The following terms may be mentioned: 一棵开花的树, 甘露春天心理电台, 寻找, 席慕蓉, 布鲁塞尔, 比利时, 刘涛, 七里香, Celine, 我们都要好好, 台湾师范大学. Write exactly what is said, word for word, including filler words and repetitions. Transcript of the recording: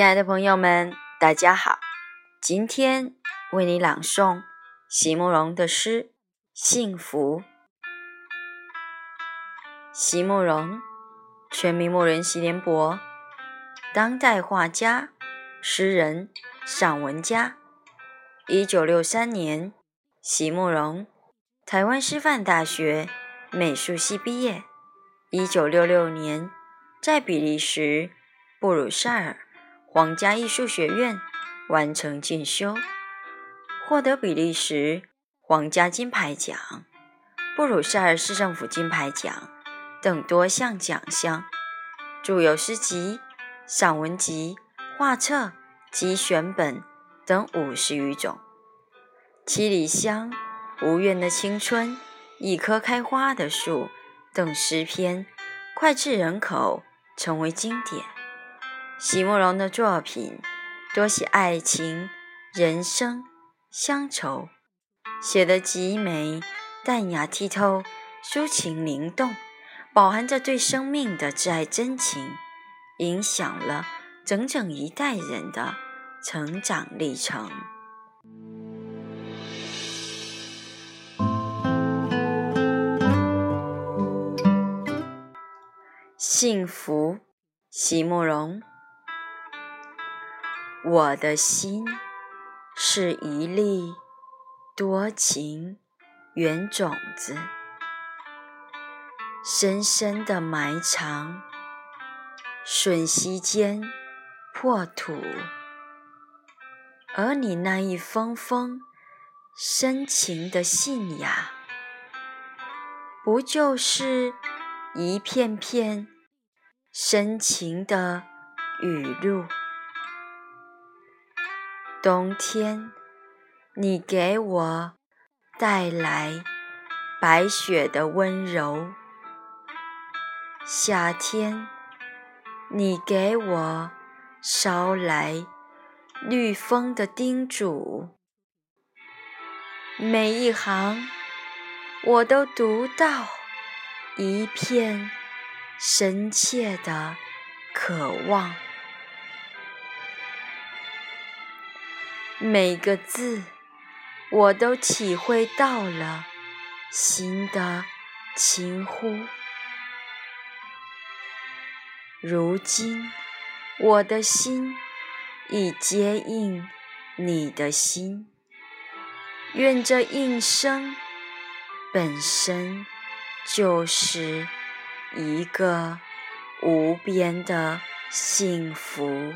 亲爱的朋友们，大家好，今天为你朗诵席慕蓉的诗《幸福》。席慕蓉，全名牧人席联博，当代画家、诗人、散文家。一九六三年，席慕蓉台湾师范大学美术系毕业。一九六六年，在比利时布鲁塞尔皇家艺术学院完成进修，获得比利时皇家金牌奖、布鲁塞尔市政府金牌奖等多项奖项，著有诗集、散文集、画册及选本等五十余种。七里香、无怨的青春、一棵开花的树等诗篇脍炙人口，成为经典。席慕蓉的作品多写爱情、人生、乡愁，写得极美，淡雅剔透，抒情灵动，饱含着对生命的挚爱真情，影响了整整一代人的成长历程。幸福，席慕蓉。我的心是一粒多情原种子，深深的埋藏，瞬息间破土，而你那一封封深情的信雅，不就是一片片深情的雨露？冬天，你给我带来白雪的温柔；夏天，你给我捎来绿风的叮嘱。每一行我都读到一片深切的渴望，每个字我都体会到了新的情呼。如今我的心已接应你的心，愿这应声本身就是一个无边的幸福。